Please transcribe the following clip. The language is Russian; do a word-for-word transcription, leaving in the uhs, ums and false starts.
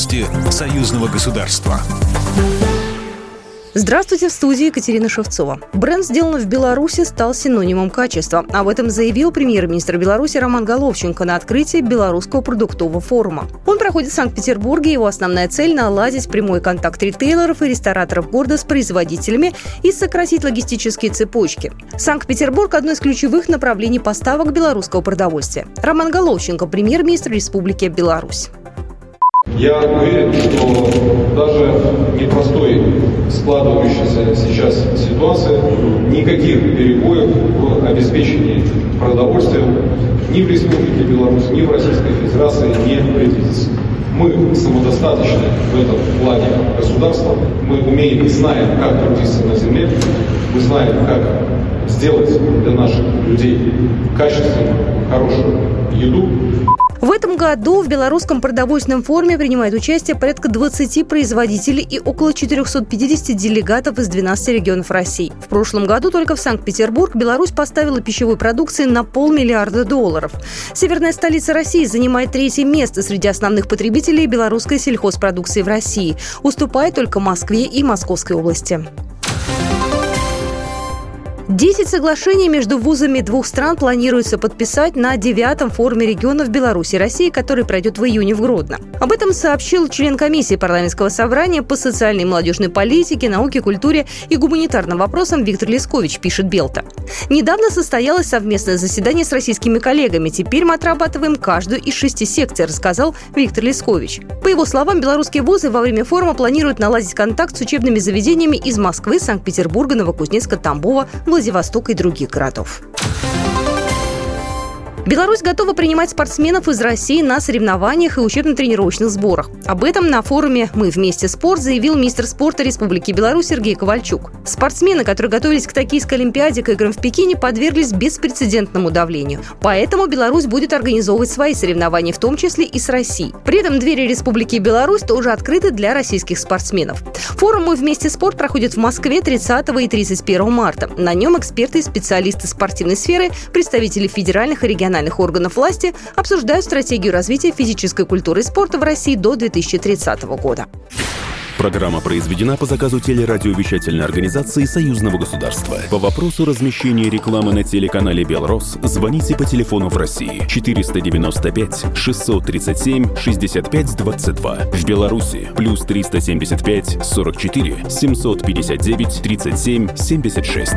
власти союзного государства. Здравствуйте, в студии Екатерина Шевцова. Бренд, сделанный в Беларуси, стал синонимом качества. Об этом заявил премьер-министр Беларуси Роман Головченко на открытии Белорусского продуктового форума. Он проходит в Санкт-Петербурге. Его основная цель – наладить прямой контакт ритейлеров и рестораторов города с производителями и сократить логистические цепочки. Санкт-Петербург – одно из ключевых направлений поставок белорусского продовольствия. Роман Головченко, премьер-министр Республики Беларусь. Я уверен, что даже непростой складывающаяся сейчас ситуация, никаких перебоев в обеспечении продовольствием ни в Республике Беларусь, ни в Российской Федерации не предвидится. Мы самодостаточны в этом плане государства, мы умеем и знаем, как трудиться на земле, мы знаем, как сделать для наших людей качественную, хорошую еду. В этом году в Белорусском продовольственном форуме принимает участие порядка двадцати производителей и около четырехсот пятидесяти делегатов из двенадцати регионов России. В прошлом году только в Санкт-Петербург Беларусь поставила пищевой продукции на полмиллиарда долларов. Северная столица России занимает третье место среди основных потребителей белорусской сельхозпродукции в России, уступая только Москве и Московской области. Десять соглашений между вузами двух стран планируется подписать на девятом форуме регионов Беларуси и России, который пройдет в июне в Гродно. Об этом сообщил член комиссии парламентского собрания по социальной и молодежной политике, науке, культуре и гуманитарным вопросам Виктор Лискович, пишет Белта. Недавно состоялось совместное заседание с российскими коллегами. Теперь мы отрабатываем каждую из шести секций, рассказал Виктор Лискович. По его словам, белорусские вузы во время форума планируют наладить контакт с учебными заведениями из Москвы, Санкт-Петербурга, Новокузнецка, Тамбова, Владивостока и других городов. Беларусь готова принимать спортсменов из России на соревнованиях и учебно-тренировочных сборах. Об этом на форуме «Мы вместе спорт» заявил министр спорта Республики Беларусь Сергей Ковальчук. Спортсмены, которые готовились к Токийской Олимпиаде и играм в Пекине, подверглись беспрецедентному давлению. Поэтому Беларусь будет организовывать свои соревнования, в том числе и с Россией. При этом двери Республики Беларусь тоже открыты для российских спортсменов. Форум «Мы вместе спорт» проходит в Москве тридцатого и тридцать первого марта. На нем эксперты и специалисты спортивной сферы, представители федеральных и региональных органов власти обсуждают стратегию развития физической культуры и спорта в России до две тысячи тридцатого года. Программа произведена по заказу телерадиовещательной организации Союзного государства. По вопросу размещения рекламы на телеканале «Белрос» звоните по телефону в России четыреста девяносто пять шестьсот тридцать семь шестьдесят пять двадцать два. В Беларуси плюс триста семьдесят пять сорок четыре семьсот пятьдесят девять тридцать семь семьдесят шесть.